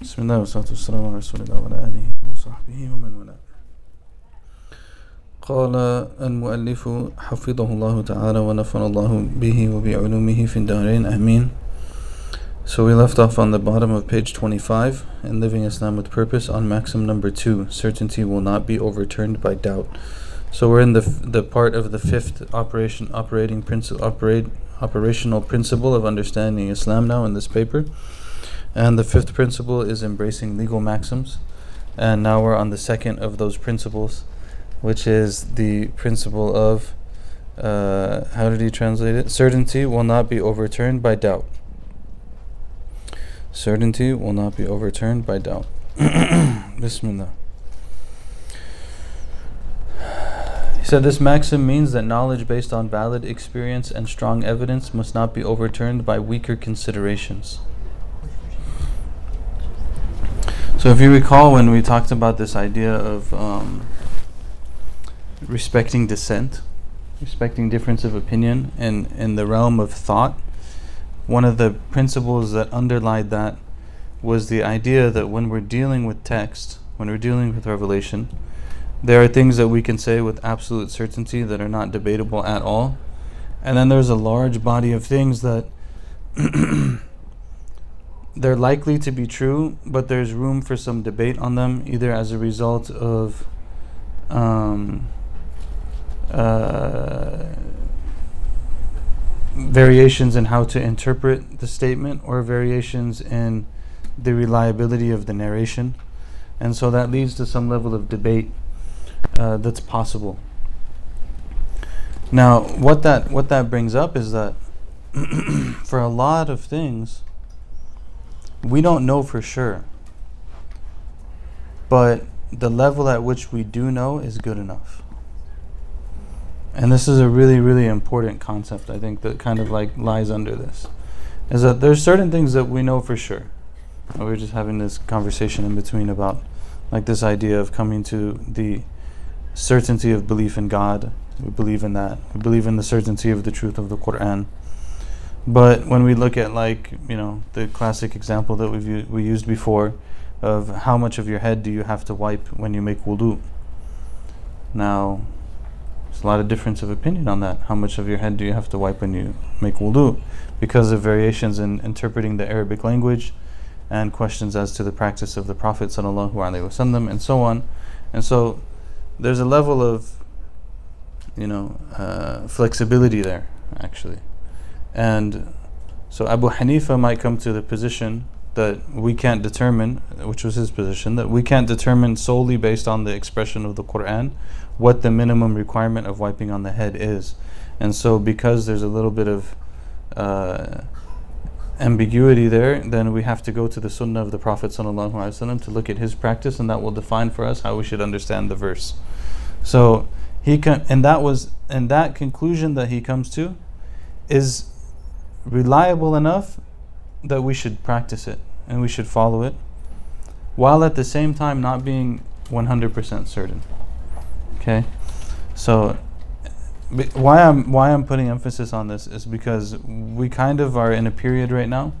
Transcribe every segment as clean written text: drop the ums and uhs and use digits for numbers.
Bismillah wa salatu wassalamu ala rasulillah wa ala alihi wa sahbihi wa man wala. Qala al-muallifu hafidhahullahu ta'ala wa nafanallahu bihi wa bi'ulumihi fin darain. Ameen. So we left off on the bottom of page 25 in Living Islam with Purpose on maxim number 2, certainty will not be overturned by doubt. So we're in the part of the fifth operational principle of understanding Islam now in this paper. And the fifth principle is embracing legal maxims. And now we're on the second of those principles, which is the principle of, how did he translate it? Certainty will not be overturned by doubt. Certainty will not be overturned by doubt. Bismillah. So this maxim means that knowledge based on valid experience and strong evidence must not be overturned by weaker considerations. So if you recall, when we talked about this idea of respecting dissent, respecting difference of opinion in the realm of thought, one of the principles that underlied that was the idea that when we're dealing with text, when we're dealing with revelation, there are things that we can say with absolute certainty that are not debatable at all. And then there's a large body of things that they're likely to be true, but there's room for some debate on them, either as a result of variations in how to interpret the statement or variations in the reliability of the narration. And so that leads to some level of debate that's possible. Now, what that brings up is that for a lot of things, we don't know for sure, but the level at which we do know is good enough. And this is a really, really important concept, I think, that kind of like lies under this, is that there's certain things that we know for sure. We were just having this conversation in between about like this idea of coming to the certainty of belief in God. We believe in that. We believe in the certainty of the truth of the Quran. But when we look at, like, you know, the classic example that we used before of how much of your head do you have to wipe when you make wudu. Now, there's a lot of difference of opinion on that. How much of your head do you have to wipe when you make wudu? Because of variations in interpreting the Arabic language, and questions as to the practice of the Prophet sallallahu alaihi wasallam, and so on. And so there's a level of, you know, flexibility there, actually. And so Abu Hanifa might come to the position that we can't determine, which was his position, that we can't determine solely based on the expression of the Quran what the minimum requirement of wiping on the head is. And so because there's a little bit of ambiguity there, then we have to go to the Sunnah of the Prophet ﷺ to look at his practice, and that will define for us how we should understand the verse. So that conclusion that he comes to is reliable enough that we should practice it and we should follow it, while at the same time not being 100% certain. Okay, so why I'm putting emphasis on this is because we kind of are in a period right now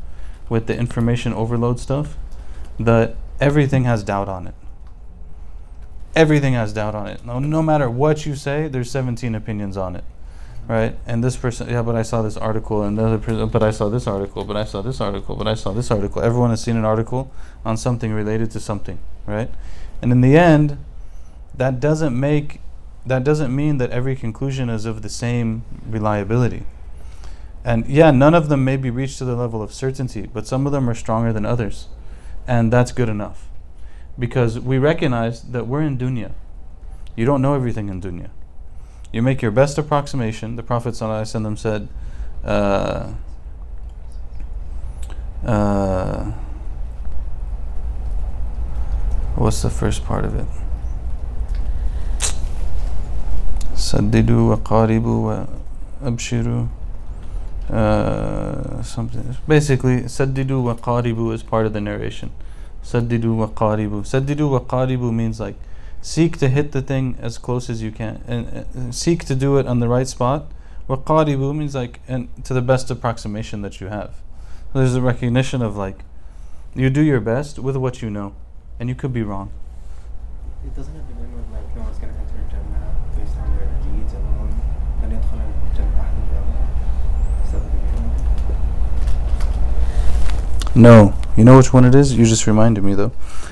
with the information overload stuff that everything has doubt on it. Everything has doubt on it. No matter what you say, there's 17 opinions on it, right? And this person, yeah, but I saw this article, and the other person, but I saw this article, but I saw this article, but I saw this article. Everyone has seen an article on something related to something, right? And in the end, that doesn't mean that every conclusion is of the same reliability. And yeah, none of them maybe reach to the level of certainty, but some of them are stronger than others. And that's good enough. Because we recognize that we're in dunya. You don't know everything in dunya. You make your best approximation. The Prophet ﷺ said, what's the first part of it? Fasadidu wa ebshirou wa ebshirou. Something. Basically, Fasadidu wa ebshirou is part of the narration. Fasadidu wa ebshirou. Fasadidu wa ebshirou means like seek to hit the thing as close as you can, and seek to do it on the right spot. Wa ebshirou means like, and to the best approximation that you have. So there's a recognition of like You do your best with what you know, and you could be wrong. It doesn't have to do with like no one's going to enter jannah based on their deeds alone. No. You know which one it is? You just reminded me though.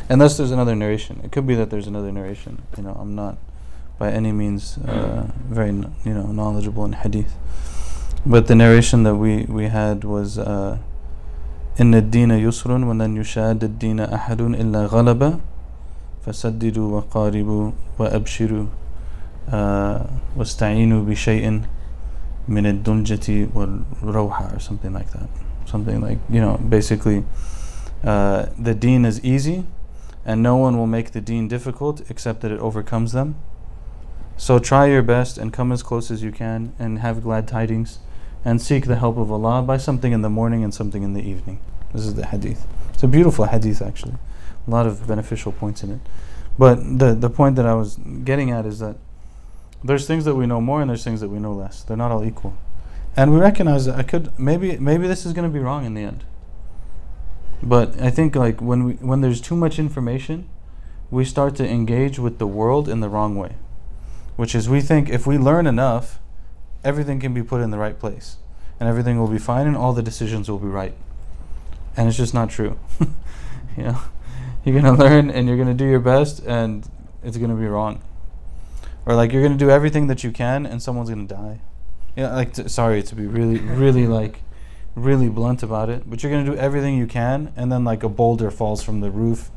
Unless there's another narration. It could be that there's another narration. You know, I'm not by any means very knowledgeable in hadith. But the narration that we had was Inna Dinah Yusrun walan yushad ad-Dina ahadun illa ghalaba Fasadidu wa qaribu wa ebshirou wasta'inu bi shay'in min ad-dunjati wal rawha, or something like that. Something like, you know, basically the deen is easy and no one will make the deen difficult except that it overcomes them. So try your best and come as close as you can and have glad tidings and seek the help of Allah by something in the morning and something in the evening. This is the hadith. It's a beautiful hadith actually. A lot of beneficial points in it. But the point that I was getting at is that there's things that we know more and there's things that we know less. They're not all equal. And we recognize that maybe this is going to be wrong in the end. But I think like when there's too much information, we start to engage with the world in the wrong way. Which is, we think if we learn enough, everything can be put in the right place. And everything will be fine and all the decisions will be right. And it's just not true. You know, you're going to learn and you're going to do your best and it's going to be wrong. Or like you're going to do everything that you can and someone's going to die. Yeah, like sorry to be really blunt about it, but you're gonna do everything you can, and then like a boulder falls from the roof,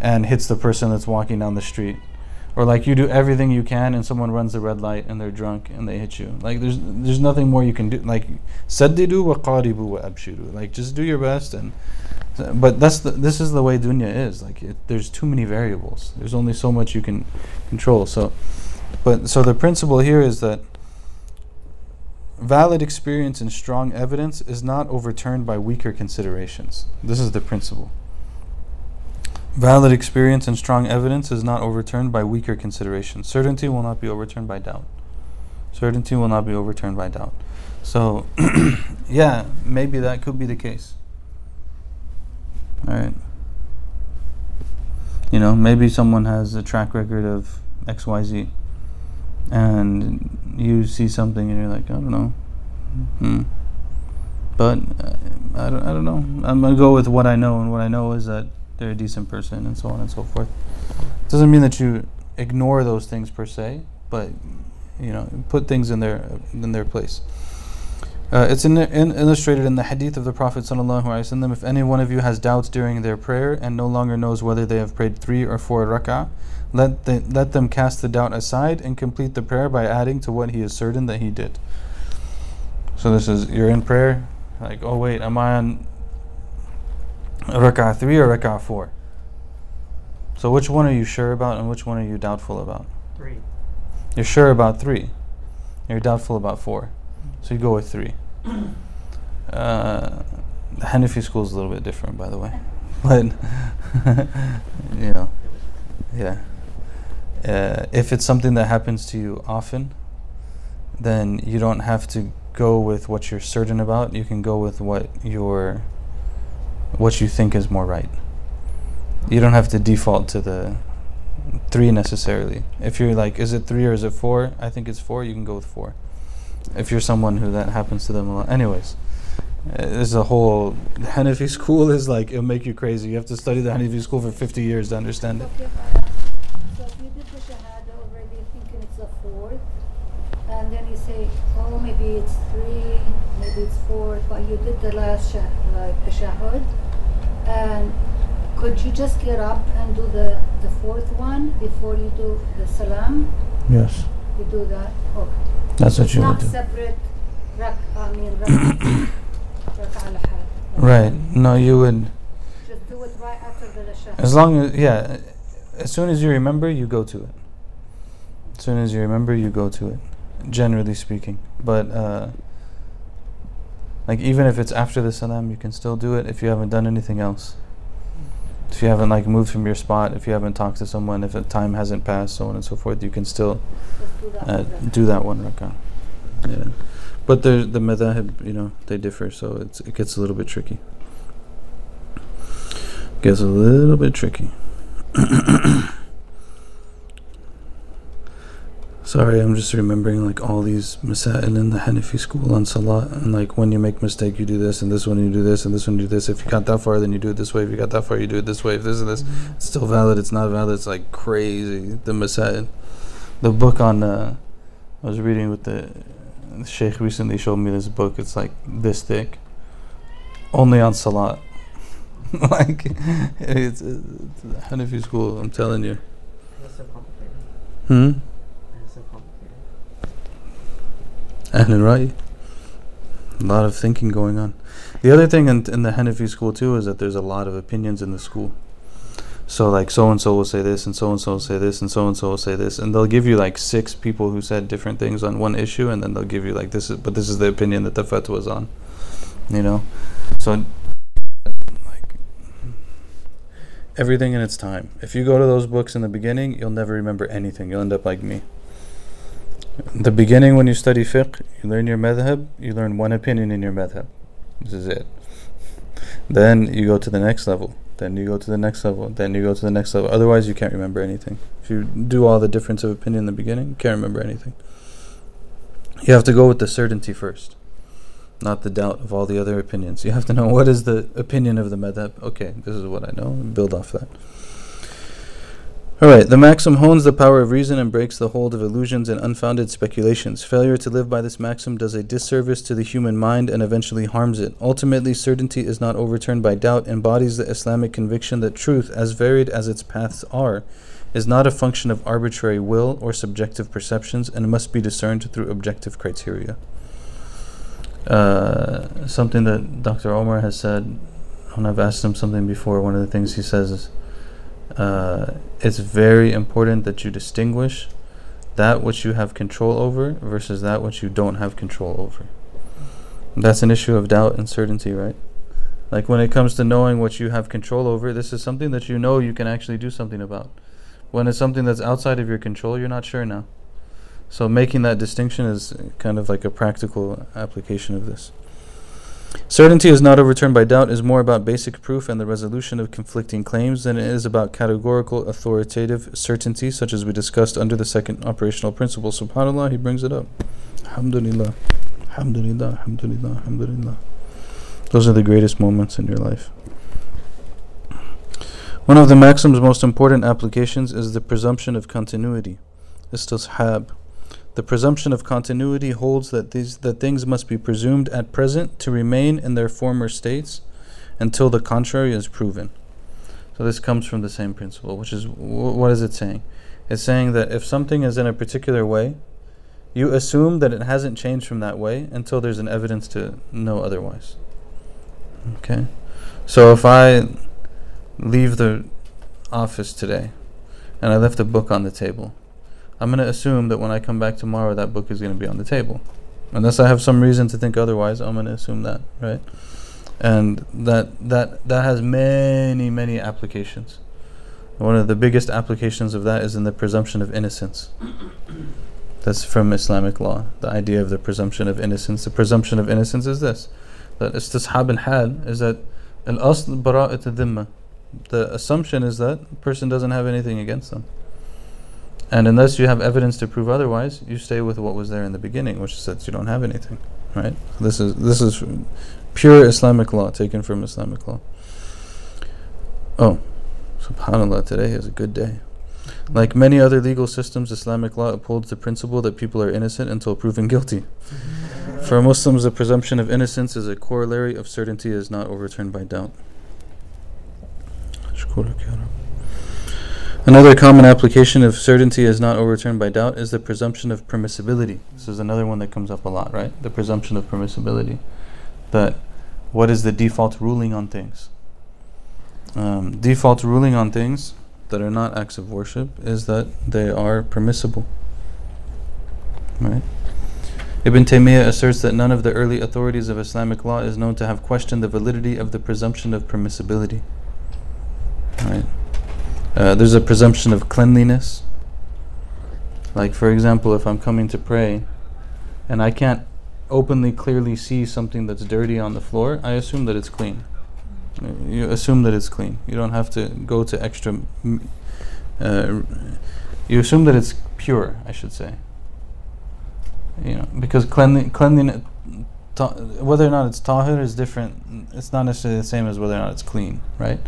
and hits the person that's walking down the street, or like you do everything you can, and someone runs the red light, and they're drunk, and they hit you. Like there's nothing more you can do. Like saddidu wa qaribu wa abshiru. Like just do your best, but this is the way dunya is. Like there's too many variables. There's only so much you can control. So the principle here is that valid experience and strong evidence is not overturned by weaker considerations. This is the principle. Valid experience and strong evidence is not overturned by weaker considerations. Certainty will not be overturned by doubt. Certainty will not be overturned by doubt. So, yeah, maybe that could be the case. All right. You know, maybe someone has a track record of XYZ. And you see something and you're like, I don't know. But I don't know. I'm going to go with what I know. And what I know is that they're a decent person and so on and so forth. Doesn't mean that you ignore those things per se, but, you know, put things in their place. It's illustrated in the hadith of the Prophet ﷺ. If any one of you has doubts during their prayer and no longer knows whether they have prayed 3 or 4 rak'ah, let them cast the doubt aside and complete the prayer by adding to what he is certain that he did. So this is, you're in prayer, like, oh wait, am I on rak'ah 3 or rak'ah 4? So which one are you sure about and which one are you doubtful about? 3. You're sure about 3. You're doubtful about 4. So you go with 3. The Hanafi school is a little bit different, by the way. But, you know, yeah. If it's something that happens to you often, then you don't have to go with what you're certain about. You can go with what you think is more right. You don't have to default to the 3 necessarily. If you're like, is it 3 or is it 4? I think it's 4. You can go with 4. If you're someone who that happens to them a lot. Anyways, there's a whole Hanafi school is like, it'll make you crazy. You have to study the Hanafi school for 50 years to understand it. So if you did the shahada already thinking it's a 4th, and then you say, oh, maybe it's 3, maybe it's 4, but you did the last like the shahud, and could you just get up and do the 4th one before you do the salam? Yes. You do that? Okay. That's what you would do. Not separate rak'ah al hal. Right. No, you would. Just do it right after the shahada. As soon as you remember, you go to it. Generally speaking, but like even if it's after the salam, you can still do it if you haven't done anything else. If you haven't like moved from your spot, if you haven't talked to someone, if the time hasn't passed, so on and so forth, you can still do that one rak'ah. Yeah, but the madahib, you know, they differ, so it gets a little bit tricky. gets a little bit tricky. Sorry, I'm just remembering like all these Masa'il in the Hanafi school on Salat, and like when you make mistake you do this, and this one you do this, and this one you do this. If you got that far then you do it this way, if you got that far you do it this way, if this and this. It's still valid, it's not valid, it's like crazy. The Masa'il, the book on I was reading with the Sheikh recently, showed me this book, it's like this thick, only on Salat. Like it's the Hanafi school, I'm telling you. That's so complicated. Ahlul Ra'i. A lot of thinking going on. The other thing in the Hanafi school too is that there's a lot of opinions in the school. So like so and so will say this, and so and so will say this, and so and so will say this, and they'll give you like 6 people who said different things on one issue, and then they'll give you like this is, but this is the opinion that the fatwa is on. You know, so like everything in its time. If you go to those books in the beginning, you'll never remember anything. You'll end up like me. The beginning, when you study fiqh, you learn your madhab, you learn one opinion in your madhab. This is it. Then you go to the next level, then you go to the next level, then you go to the next level. Otherwise you can't remember anything. If you do all the difference of opinion in the beginning, you can't remember anything. You have to go with the certainty first, not the doubt of all the other opinions. You have to know what is the opinion of the madhab. Okay, this is what I know, build off that. Alright, the maxim hones the power of reason and breaks the hold of illusions and unfounded speculations. Failure to live by this maxim does a disservice to the human mind and eventually harms it. Ultimately, certainty is not overturned by doubt, embodies the Islamic conviction that truth, as varied as its paths are, is not a function of arbitrary will or subjective perceptions and must be discerned through objective criteria. Something that Dr. Omar has said, when I've asked him something before, one of the things he says is, it's very important that you distinguish that which you have control over versus that which you don't have control over. That's an issue of doubt and certainty, right? Like when it comes to knowing what you have control over, this is something that you know you can actually do something about. When it's something that's outside of your control, you're not sure now. So making that distinction is kind of like a practical application of this. Certainty is not overturned by doubt is more about basic proof and the resolution of conflicting claims than it is about categorical, authoritative certainty, such as we discussed under the second operational principle. Subhanallah, he brings it up. Alhamdulillah, Alhamdulillah, Alhamdulillah, Alhamdulillah. Those are the greatest moments in your life. One of the maxim's most important applications is the presumption of continuity. Istishab. The presumption of continuity holds that things must be presumed at present to remain in their former states until the contrary is proven. So this comes from the same principle, which is, what is it saying? It's saying that if something is in a particular way, you assume that it hasn't changed from that way until there's an evidence to know otherwise. Okay? So if I leave the office today and I left a book on the table, I'm going to assume that when I come back tomorrow that book is going to be on the table. Unless I have some reason to think otherwise, I'm going to assume that, right? And that has many, many applications. One of the biggest applications of that is in the presumption of innocence. That's from Islamic law, the idea of the presumption of innocence. The presumption of innocence is this, that istishab al hal is that al asl bara'at al dhimma. The assumption is that the person doesn't have anything against them. And unless you have evidence to prove otherwise, you stay with what was there in the beginning, which is that you don't have anything, right? This is pure Islamic law, taken from Islamic law. Oh, subhanallah, today is a good day. Like many other legal systems, Islamic law upholds the principle that people are innocent until proven guilty. For Muslims, the presumption of innocence is a corollary of certainty, is not overturned by doubt. Another common application of certainty is not overturned by doubt is the presumption of permissibility. This is another one that comes up a lot, right? The presumption of permissibility. That what is the default ruling on things? Default ruling on things that are not acts of worship is that they are permissible. Right? Ibn Taymiyyah asserts that none of the early authorities of Islamic law is known to have questioned the validity of the presumption of permissibility. Right? There's a presumption of cleanliness. Like for example, if I'm coming to pray and I can't openly clearly see something that's dirty on the floor, I assume that it's clean. You assume that it's clean. You don't have to go to extra. You assume that it's pure, I should say. You know, because cleanliness, whether or not it's tahir is different. It's not necessarily the same as whether or not it's clean, right?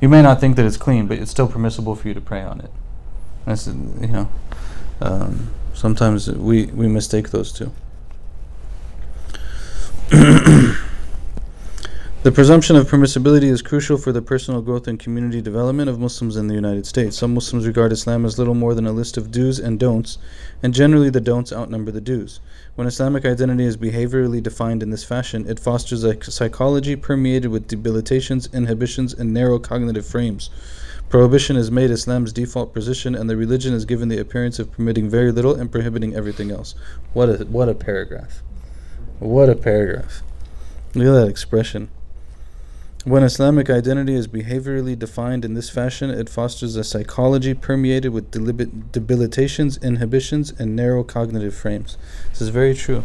You may not think that it's clean, but it's still permissible for you to pray on it. That's, you know, sometimes we mistake those two. The presumption of permissibility is crucial for the personal growth and community development of Muslims in the United States. Some Muslims regard Islam as little more than a list of do's and don'ts, and generally the don'ts outnumber the do's. When Islamic identity is behaviorally defined in this fashion, it fosters a psychology permeated with debilitations, inhibitions, and narrow cognitive frames. Prohibition is made Islam's default position, and the religion is given the appearance of permitting very little and prohibiting everything else. What a paragraph. What a paragraph. Look at that expression. When Islamic identity is behaviorally defined in this fashion, it fosters a psychology permeated with debilitations, inhibitions, and narrow cognitive frames. This is very true.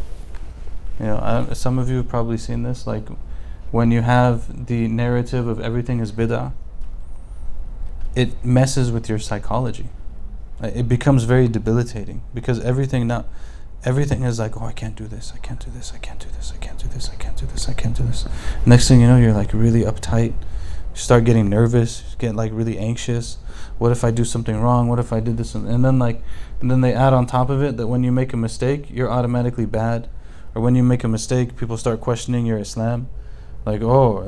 You know, some of you have probably seen this, like when you have the narrative of everything is bid'ah, it messes with your psychology. It becomes very debilitating because everything is like, oh, I can't do this, I can't do this, I can't do this, I can't do this, I can't do this, I can't do this. Next thing you know, you're like really uptight. You start getting nervous, you get like really anxious. What if I do something wrong? What if I did this? And then they add on top of it that when you make a mistake, you're automatically bad. Or when you make a mistake, people start questioning your Islam. Like, oh,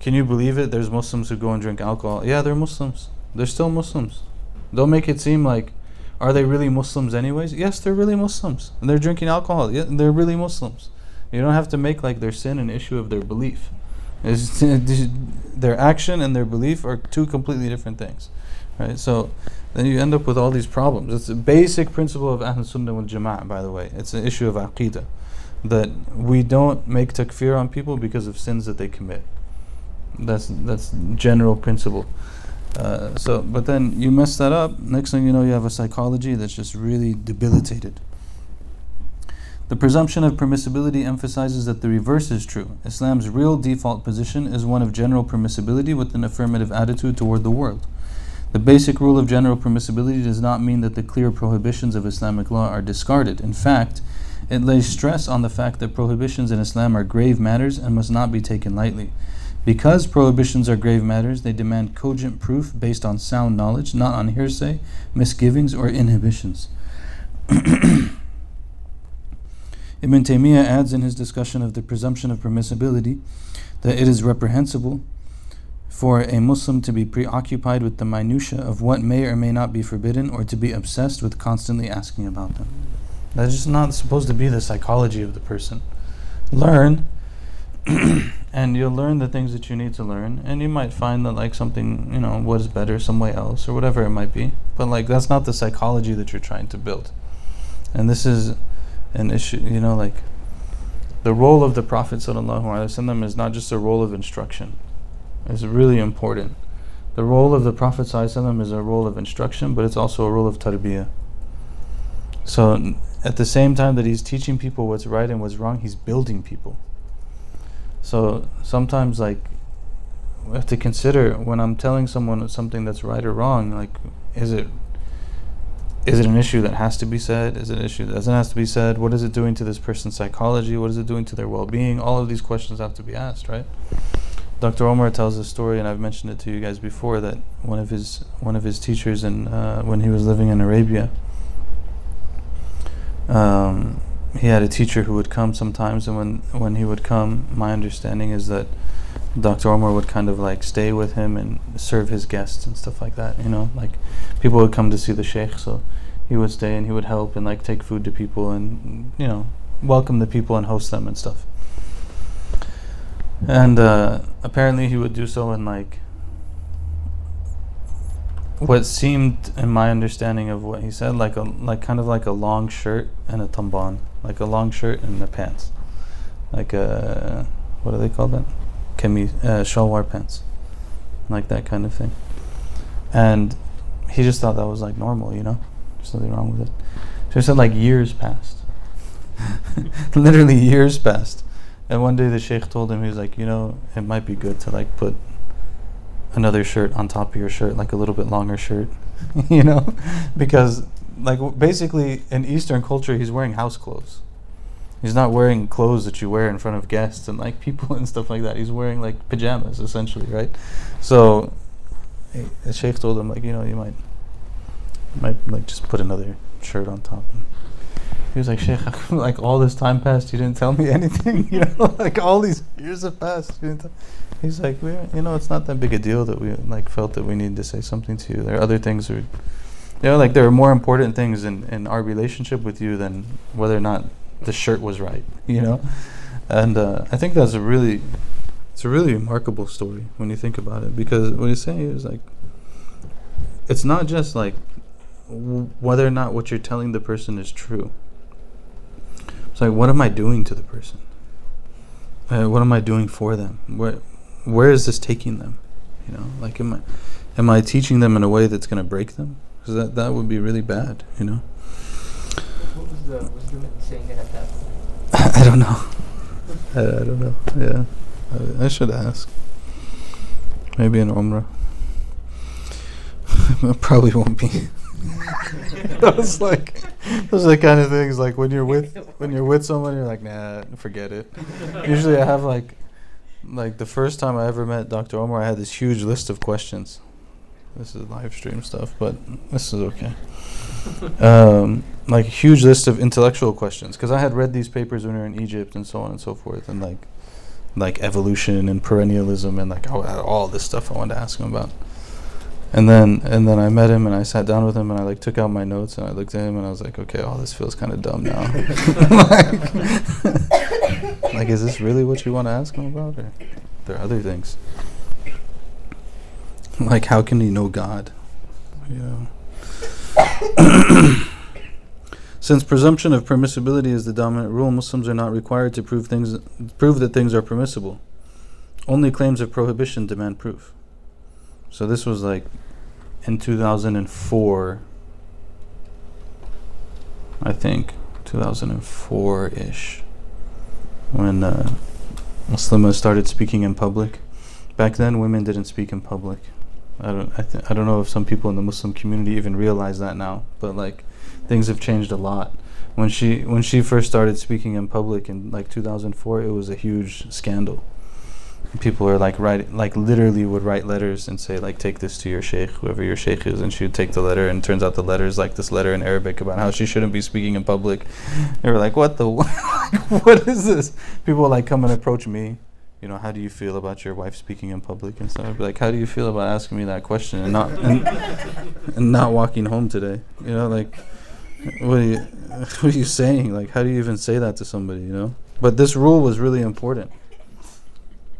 can you believe it? There's Muslims who go and drink alcohol. Yeah, they're Muslims. They're still Muslims. Don't make it seem like, are they really Muslims anyways? Yes, they're really Muslims. And they're drinking alcohol. Yeah, they're really Muslims. You don't have to make like their sin an issue of their belief. Their action and their belief are two completely different things. Right? So then you end up with all these problems. It's a basic principle of Ahlus Sunnah wal Jama'ah, by the way. It's an issue of aqeedah. That we don't make takfir on people because of sins that they commit. That's general principle. But then you mess that up, next thing you know you have a psychology that's just really debilitated. The presumption of permissibility emphasizes that the reverse is true. Islam's real default position is one of general permissibility with an affirmative attitude toward the world. The basic rule of general permissibility does not mean that the clear prohibitions of Islamic law are discarded. In fact, it lays stress on the fact that prohibitions in Islam are grave matters and must not be taken lightly. Because prohibitions are grave matters, they demand cogent proof based on sound knowledge, not on hearsay, misgivings, or inhibitions. Ibn Taymiyyah adds in his discussion of the presumption of permissibility that it is reprehensible for a Muslim to be preoccupied with the minutiae of what may or may not be forbidden, or to be obsessed with constantly asking about them. That's just not supposed to be the psychology of the person. Learn. And you'll learn the things that you need to learn, and you might find that like something, you know, what is better, some way else, or whatever it might be. But like that's not the psychology that you're trying to build. And this is an issue, you know, like the role of the Prophet ﷺ is not just a role of instruction. It's really important. The role of the Prophet ﷺ is a role of instruction, but it's also a role of tarbiyah. So at the same time that he's teaching people what's right and what's wrong, he's building people. So sometimes, like, we have to consider when I'm telling someone something that's right or wrong, like, is it an issue that has to be said? Is it an issue that doesn't have to be said? What is it doing to this person's psychology? What is it doing to their well-being? All of these questions have to be asked, right? Dr. Omar tells this story, and I've mentioned it to you guys before, that one of his teachers, when he was living in Arabia, he had a teacher who would come sometimes, and when he would come, my understanding is that Dr. Omar would kind of like stay with him and serve his guests and stuff like that, you know, like people would come to see the sheikh, so he would stay and he would help and like take food to people and, you know, welcome the people and host them and stuff. And apparently he would do so in like what seemed, in my understanding of what he said, like kind of like a long shirt and a tamban. Like a long shirt and the pants, like a, what do they call that? Shalwar pants, like that kind of thing. And he just thought that was like normal, you know, there's nothing wrong with it. So he said like years passed, literally years passed, And one day the sheikh told him, he was like, you know, it might be good to like put another shirt on top of your shirt, like a little bit longer shirt, you know, because like basically in Eastern culture he's wearing house clothes. He's not wearing clothes that you wear in front of guests and like people and stuff like that. He's wearing like pajamas essentially, right? So the sheikh told him, like, you know, you might like just put another shirt on top. And he was like, Sheikh, like all this time passed, you didn't tell me anything, you know, like all these years have passed. He's like, you know, it's not that big a deal that we like felt that we needed to say something to you. There are other things that, you know, like there are more important things in our relationship with you than whether or not the shirt was right, you know. And I think that's a really remarkable story when you think about it, because what he's saying is like, it's not just like whether or not what you're telling the person is true. It's like, what am I doing to the person? What am I doing for them? Where is this taking them? You know, like am I teaching them in a way that's going to break them? Because that would be really bad, you know. What was the wisdom in saying it at that point? I don't know. I don't know. Yeah, I should ask. Maybe an Umrah. Probably won't be. Those are the kind of things like when you're with someone, you're like, nah, forget it. Usually I have like the first time I ever met Dr. Omar, I had this huge list of questions. This is live stream stuff, but this is okay. Like a huge list of intellectual questions, because I had read these papers when we were in Egypt and so on and so forth, and like evolution and perennialism and like all this stuff I wanted to ask him about. And then I met him and I sat down with him and I like took out my notes and I looked at him and I was like, okay, all this feels kind of dumb now. like, is this really what you want to ask him about? Or there are other things. Like, how can he know God? You know. Since presumption of permissibility is the dominant rule, Muslims are not required to prove that things are permissible. Only claims of prohibition demand proof. So this was like in 2004, I think, 2004-ish, when Muslimas started speaking in public. Back then, women didn't speak in public. I don't know if some people in the Muslim community even realize that now, but like things have changed a lot. When she first started speaking in public in like 2004, it was a huge scandal. People are like literally would write letters and say like, take this to your sheikh, whoever your sheikh is, and she would take the letter, and turns out the letter is like this letter in Arabic about how she shouldn't be speaking in public. They were like, what is this? People would like come and approach me, you know, how do you feel about your wife speaking in public and stuff? I'd be like, how do you feel about asking me that question and not walking home today? You know, like what are you saying? Like, how do you even say that to somebody, you know? But this rule was really important.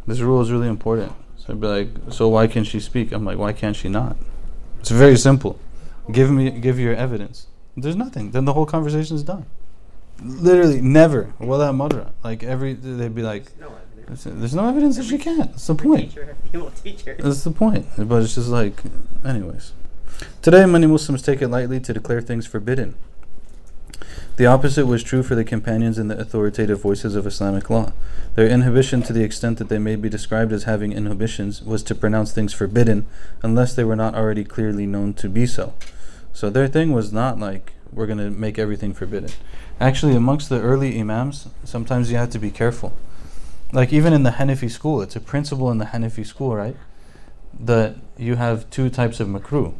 This rule is really important. So I'd be like, so why can she speak? I'm like, why can't she not? It's very simple. Give your evidence. There's nothing. Then the whole conversation is done. Literally, never. Wala madra. Like they'd be like, there's no evidence that she can't. That's the point. That's the point. But it's just like, anyways. Today, many Muslims take it lightly to declare things forbidden. The opposite was true for the companions and the authoritative voices of Islamic law. Their inhibition, to the extent that they may be described as having inhibitions, was to pronounce things forbidden unless they were not already clearly known to be so. So their thing was not like, we're going to make everything forbidden. Actually, amongst the early imams, sometimes you have to be careful. Like even in the Hanafi school, it's a principle in the Hanafi school, right? That you have two types of makruh.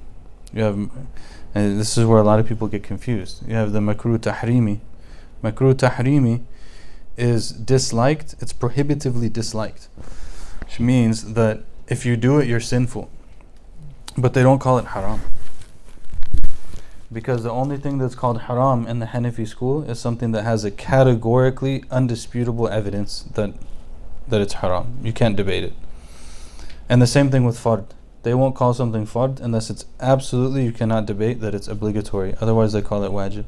You have... And this is where a lot of people get confused. You have the makruh tahrimi. Makruh tahrimi is disliked, it's prohibitively disliked, which means that if you do it, you're sinful. But they don't call it haram, because the only thing that's called haram in the Hanafi school is something that has a categorically undisputable evidence that it's haram. You can't debate it. And the same thing with fard. They won't call something fard unless it's absolutely, you cannot debate that it's obligatory. Otherwise they call it wajib.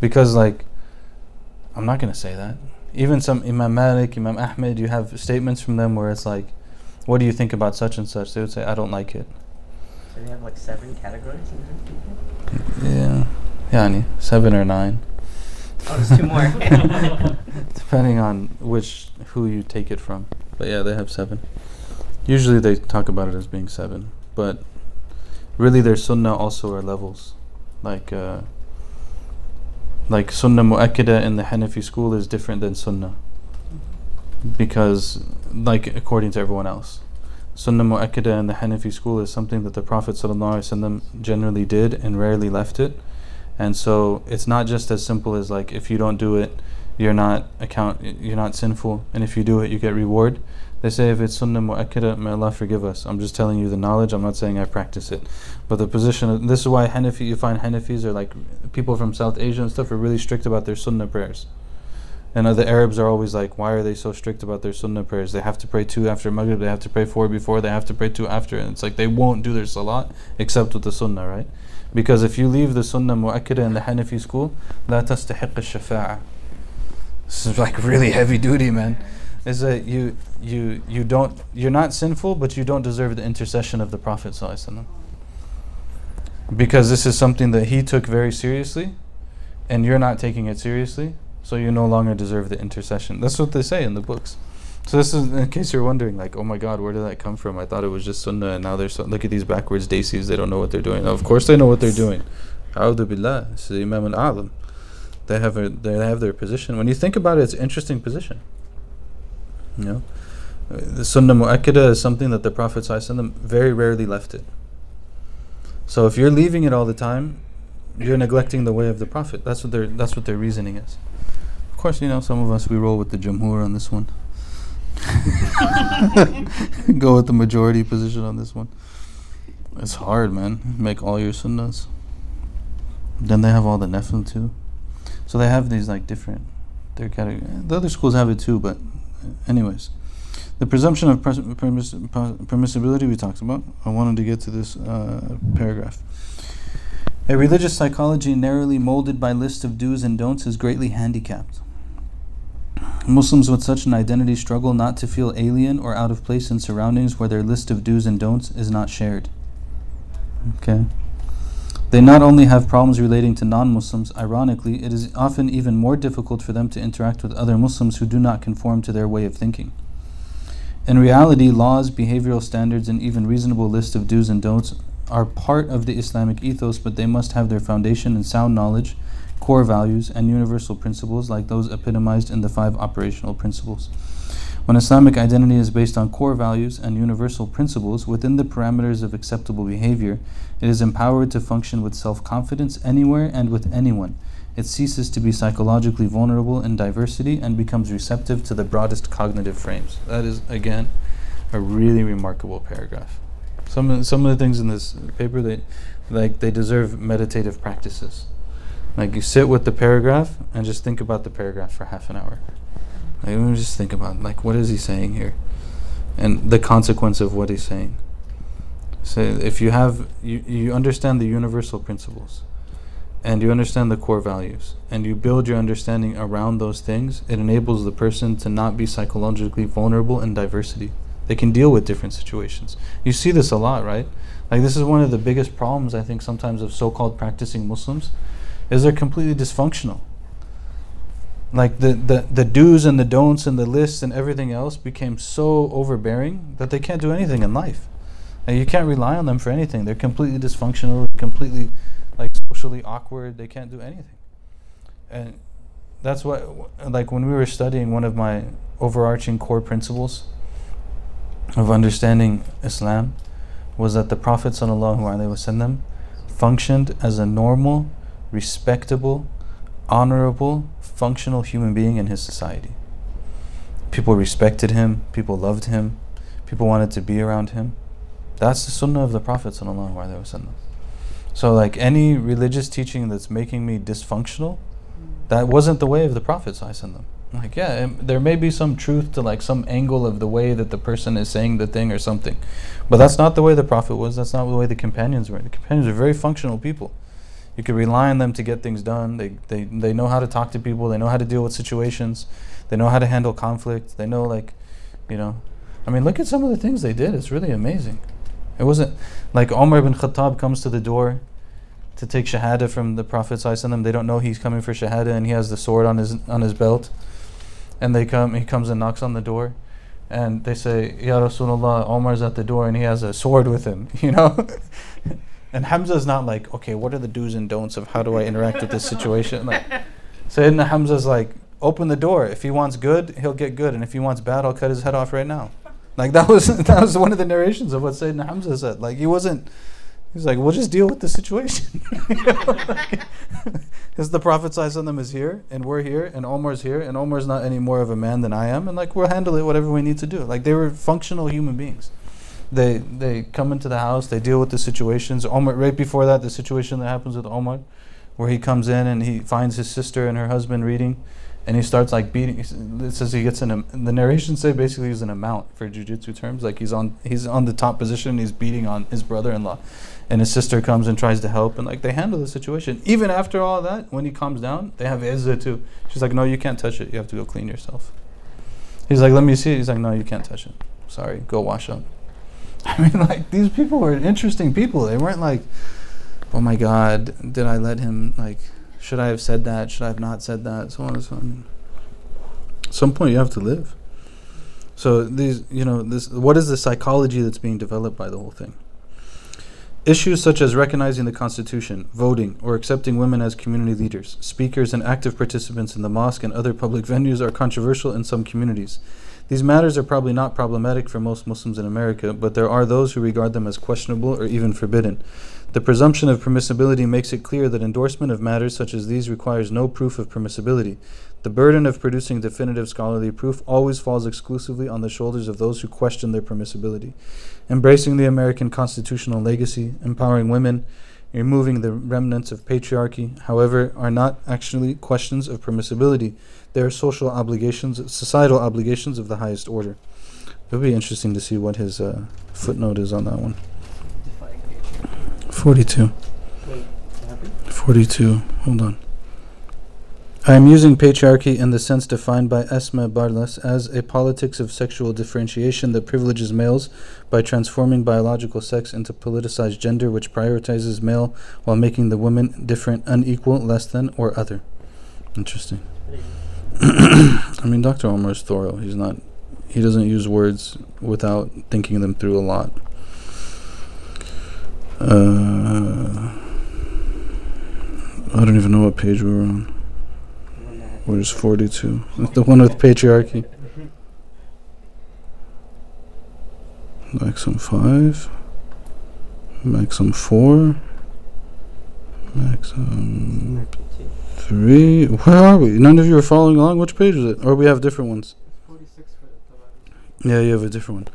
Because like, I'm not going to say that. Even some Imam Malik, Imam Ahmed, you have statements from them where it's like, what do you think about such and such? They would say, I don't like it. So they have like 7 categories in there? Yeah. 7 or 9. Oh, there's 2 more. depending on who you take it from. But yeah, they have 7. Usually they talk about it as being 7, but really their sunnah also are levels. Like sunnah mu'akkada in the Hanafi school is different than sunnah, because according to everyone else, sunnah mu'akkada in the Hanafi school is something that the Prophet ﷺ generally did and rarely left it. And so it's not just as simple as if you don't do it, you're not sinful, and if you do it, you get reward. They say if it's sunnah mu'akkada, may Allah forgive us. I'm just telling you the knowledge. I'm not saying I practice it. But the position, this is why you find Hanafis are people from South Asia and stuff are really strict about their sunnah prayers. And the Arabs are always why are they so strict about their sunnah prayers? They have to pray 2 after Maghrib, they have to pray 4 before, they have to pray 2 after. And it's they won't do their Salat except with the sunnah, right? Because if you leave the sunnah mu'akkada in the Hanafi school, la tastahiq al-shafa'ah. This is really heavy duty, man. Is that you're not sinful, but you don't deserve the intercession of the Prophet ﷺ, because this is something that he took very seriously, and you're not taking it seriously, so you no longer deserve the intercession. That's what they say in the books. So this is in case you're wondering, oh my God, where did that come from? I thought it was just sunnah, and now look at these backwards daisies. They don't know what they're doing. Now, of course they know what they're doing. A'udhu billah. This is Imam al-A'lam. They have their position. When you think about it, it's an interesting position. You know, the sunnah mu'akkada is something that the Prophet ﷺ very rarely left it. So if you're leaving it all the time, you're neglecting the way of the Prophet. That's what their reasoning is. Of course, some of us, we roll with the Jumhur on this one. Go with the majority position on this one. It's hard, man. Make all your sunnahs. Then they have all the nafil too. So they have these different categories. The other schools have it too, but anyways, the presumption of permissibility we talked about. I wanted to get to this paragraph. A religious psychology narrowly molded by lists of do's and don'ts is greatly handicapped. Muslims with such an identity struggle not to feel alien or out of place in surroundings where their list of do's and don'ts is not shared. Okay. They not only have problems relating to non-Muslims, ironically, it is often even more difficult for them to interact with other Muslims who do not conform to their way of thinking. In reality, laws, behavioral standards, and even reasonable lists of do's and don'ts are part of the Islamic ethos, but they must have their foundation in sound knowledge, core values, and universal principles like those epitomized in the 5 operational principles. When Islamic identity is based on core values and universal principles within the parameters of acceptable behavior, it is empowered to function with self-confidence anywhere and with anyone. It ceases to be psychologically vulnerable in diversity and becomes receptive to the broadest cognitive frames. That is, again, a really remarkable paragraph. Some of the things in this paper, they deserve meditative practices. You sit with the paragraph and just think about the paragraph for half an hour. Let me just think about what is he saying here, and the consequence of what he's saying. So if you have you understand the universal principles, and you understand the core values, and you build your understanding around those things, it enables the person to not be psychologically vulnerable in diversity. They can deal with different situations. You see this a lot, right? This is one of the biggest problems, I think, sometimes of so-called practicing Muslims, is they're completely dysfunctional. The do's and the don'ts and the lists and everything else became so overbearing that they can't do anything in life. You can't rely on them for anything. They're completely dysfunctional, completely socially awkward. They can't do anything. And that's why, when we were studying, one of my overarching core principles of understanding Islam was that the Prophet ﷺ functioned as a normal, respectable, honorable, functional human being in his society. People respected him, people loved him, people wanted to be around him. That's the sunnah of the Prophet ﷺ. So any religious teaching that's making me dysfunctional, that wasn't the way of the Prophet ﷺ. There may be some truth to some angle of the way that the person is saying the thing or something, but that's not the way the Prophet was, that's not the way the companions were. The companions are very functional people. You can rely on them to get things done. They know how to talk to people. They know how to deal with situations. They know how to handle conflict. They know look at some of the things they did. It's really amazing. It wasn't Omar ibn Khattab comes to the door to take shahada from the Prophet ﷺ. They don't know he's coming for shahada, and he has the sword on his belt. And they come, he comes and knocks on the door, and they say, Ya Rasulullah, Omar's at the door and he has a sword with him, you know. And Hamza's not like, okay, what are the do's and don'ts of how do I interact with this situation? Like, Sayyidina Hamza's like, open the door. If he wants good, he'll get good, and if he wants bad, I'll cut his head off right now. Like, that was one of the narrations of what Sayyidina Hamza said. Like, he's like, we'll just deal with the situation. You know, like, is the Prophet ﷺ is here, and we're here, and Omar's not any more of a man than I am, and like, we'll handle it whatever we need to do. Like, they were functional human beings. They come into the house, they deal with the situations. Omar, right before that, the situation that happens with Omar, where he comes in and he finds his sister and her husband reading, and he starts like beating. It says he gets the narrations say basically he's in a mount for jujitsu terms. Like, he's on the top position, and he's beating on his brother-in-law. And his sister comes and tries to help, and like, they handle the situation. Even after all that, when he calms down, they have Izzah too. She's like, no, you can't touch it, you have to go clean yourself. He's like, let me see. He's like, no, you can't touch it, sorry, go wash up. I mean, like, these people were interesting people. They weren't like, oh my god, did I let him, like, should I have said that, should I have not said that, so on and so on. At some point you have to live. So these, you know, this, what is the psychology that's being developed by the whole thing? Issues such as recognizing the constitution, voting, or accepting women as community leaders, speakers, and active participants in the mosque and other public venues are controversial in some communities. These matters are probably not problematic for most Muslims in America, but there are those who regard them as questionable or even forbidden. The presumption of permissibility makes it clear that endorsement of matters such as these requires no proof of permissibility. The burden of producing definitive scholarly proof always falls exclusively on the shoulders of those who question their permissibility. Embracing the American constitutional legacy, empowering women, removing the remnants of patriarchy, however, are not actually questions of permissibility. They are social obligations, societal obligations of the highest order. It would be interesting to see what his footnote is on that one. 42. Hold on. I am using patriarchy in the sense defined by Esma Barlas as a politics of sexual differentiation that privileges males by transforming biological sex into politicized gender, which prioritizes male while making the woman different, unequal, less than, or other. Interesting. I mean, Dr. Omar is thorough. He doesn't use words without thinking them through a lot. I don't even know what page we're on. Where's 42? The one with patriarchy. Maxim 5. Maxim 4. Maxim 3. Where are we? None of you are following along. Which page is it? Or we have different ones? 46 for the Yeah, you have a different one.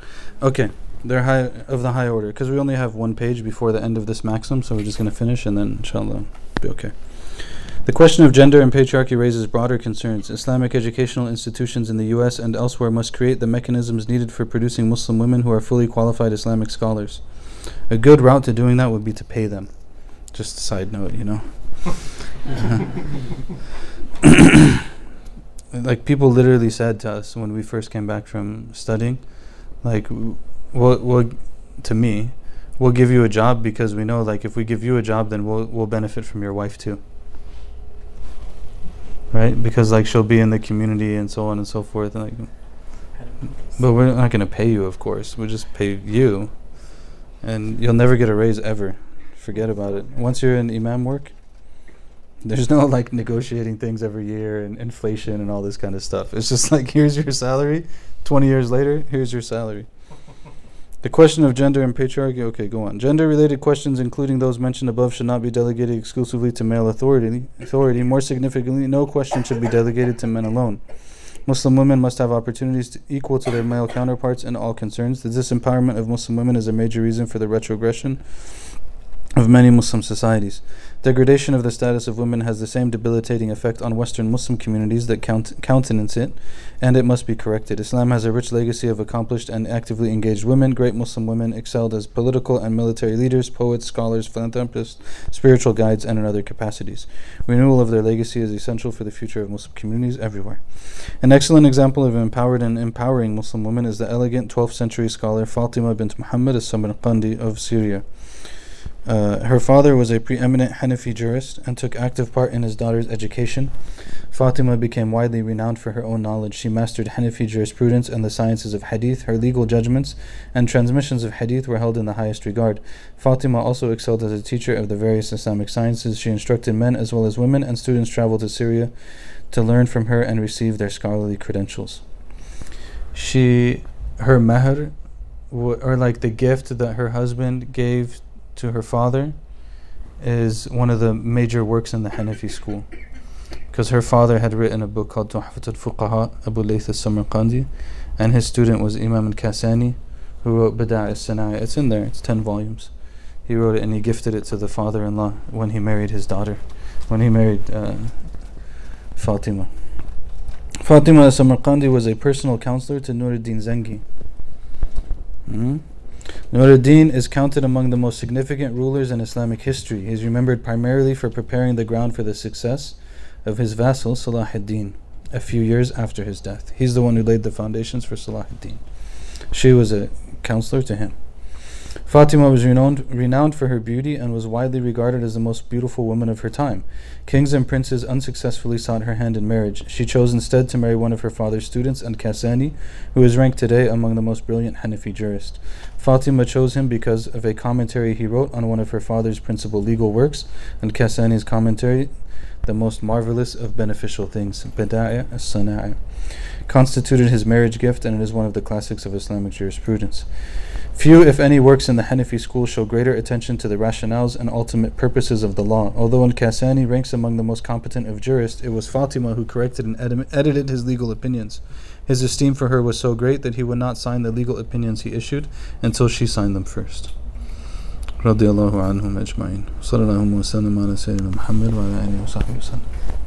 Okay. They're of the high order. Because we only have one page before the end of this maxim, so we're just going to finish and then inshallah be okay. The question of gender and patriarchy raises broader concerns. Islamic educational institutions in the U.S. and elsewhere must create the mechanisms needed for producing Muslim women who are fully qualified Islamic scholars. A good route to doing that would be to pay them. Just a side note, you know. Like, people literally said to us when we first came back from studying, like, we'll give you a job because we know, like, if we give you a job, then we'll benefit from your wife too. Right? Because, like, she'll be in the community and so on and so forth. And like, but we're not going to pay you, of course. We'll just pay you. And you'll never get a raise ever. Forget about it. Once you're in imam work, there's no, like, negotiating things every year and inflation and all this kind of stuff. It's just like, here's your salary. 20 years later, here's your salary. The question of gender and patriarchy. Okay, go on. Gender-related questions, including those mentioned above, should not be delegated exclusively to male authority. More significantly, no question should be delegated to men alone. Muslim women must have opportunities equal to their male counterparts in all concerns. The disempowerment of Muslim women is a major reason for the retrogression of many Muslim societies. Degradation of the status of women has the same debilitating effect on Western Muslim communities that countenance it, and it must be corrected. Islam has a rich legacy of accomplished and actively engaged women. Great Muslim women excelled as political and military leaders, poets, scholars, philanthropists, spiritual guides, and in other capacities. Renewal of their legacy is essential for the future of Muslim communities everywhere. An excellent example of empowered and empowering Muslim women is the elegant 12th century scholar Fatima bint Muhammad al-Samarqandi of Syria. Her father was a preeminent Hanafi jurist and took active part in his daughter's education. Fatima became widely renowned for her own knowledge. She mastered Hanafi jurisprudence and the sciences of hadith. Her legal judgments and transmissions of hadith were held in the highest regard. Fatima also excelled as a teacher of the various Islamic sciences. She instructed men as well as women, and students traveled to Syria to learn from her and receive their scholarly credentials. Her mahr, or like the gift that her husband gave to her father, is one of the major works in the Hanafi school, because her father had written a book called Tuhfat al-Fuqaha, Abu al-Samarqandi, and his student was Imam al-Kasani, who wrote Bada'i as-Sana'i. It's in there, it's 10 volumes. He wrote it and he gifted it to the father-in-law when he married his daughter, when he married Fatima. Fatima al-Samarqandi was a personal counselor to Nuruddin Zangi. Nuruddin is counted among the most significant rulers in Islamic history. He is remembered primarily for preparing the ground for the success of his vassal Salah ad-Din a few years after his death. He's the one who laid the foundations for Salah ad-Din. She was a counselor to him. Fatima was renowned for her beauty and was widely regarded as the most beautiful woman of her time. Kings and princes unsuccessfully sought her hand in marriage. She chose instead to marry one of her father's students, al-Kasani, who is ranked today among the most brilliant Hanafi jurists. Fatima chose him because of a commentary he wrote on one of her father's principal legal works, al-Kasani's commentary, The Most Marvelous of Beneficial Things, Bada'i as-Sana'i, constituted his marriage gift, and it is one of the classics of Islamic jurisprudence. Few, if any, works in the Hanafi school show greater attention to the rationales and ultimate purposes of the law. Although al-Kasani ranks among the most competent of jurists, it was Fatima who corrected and edited his legal opinions. His esteem for her was so great that he would not sign the legal opinions he issued until she signed them first. رضي الله عنهم أجمعين. صلى الله عليه وسلم على سيدنا محمد وعلى آله وصحبه وسلم.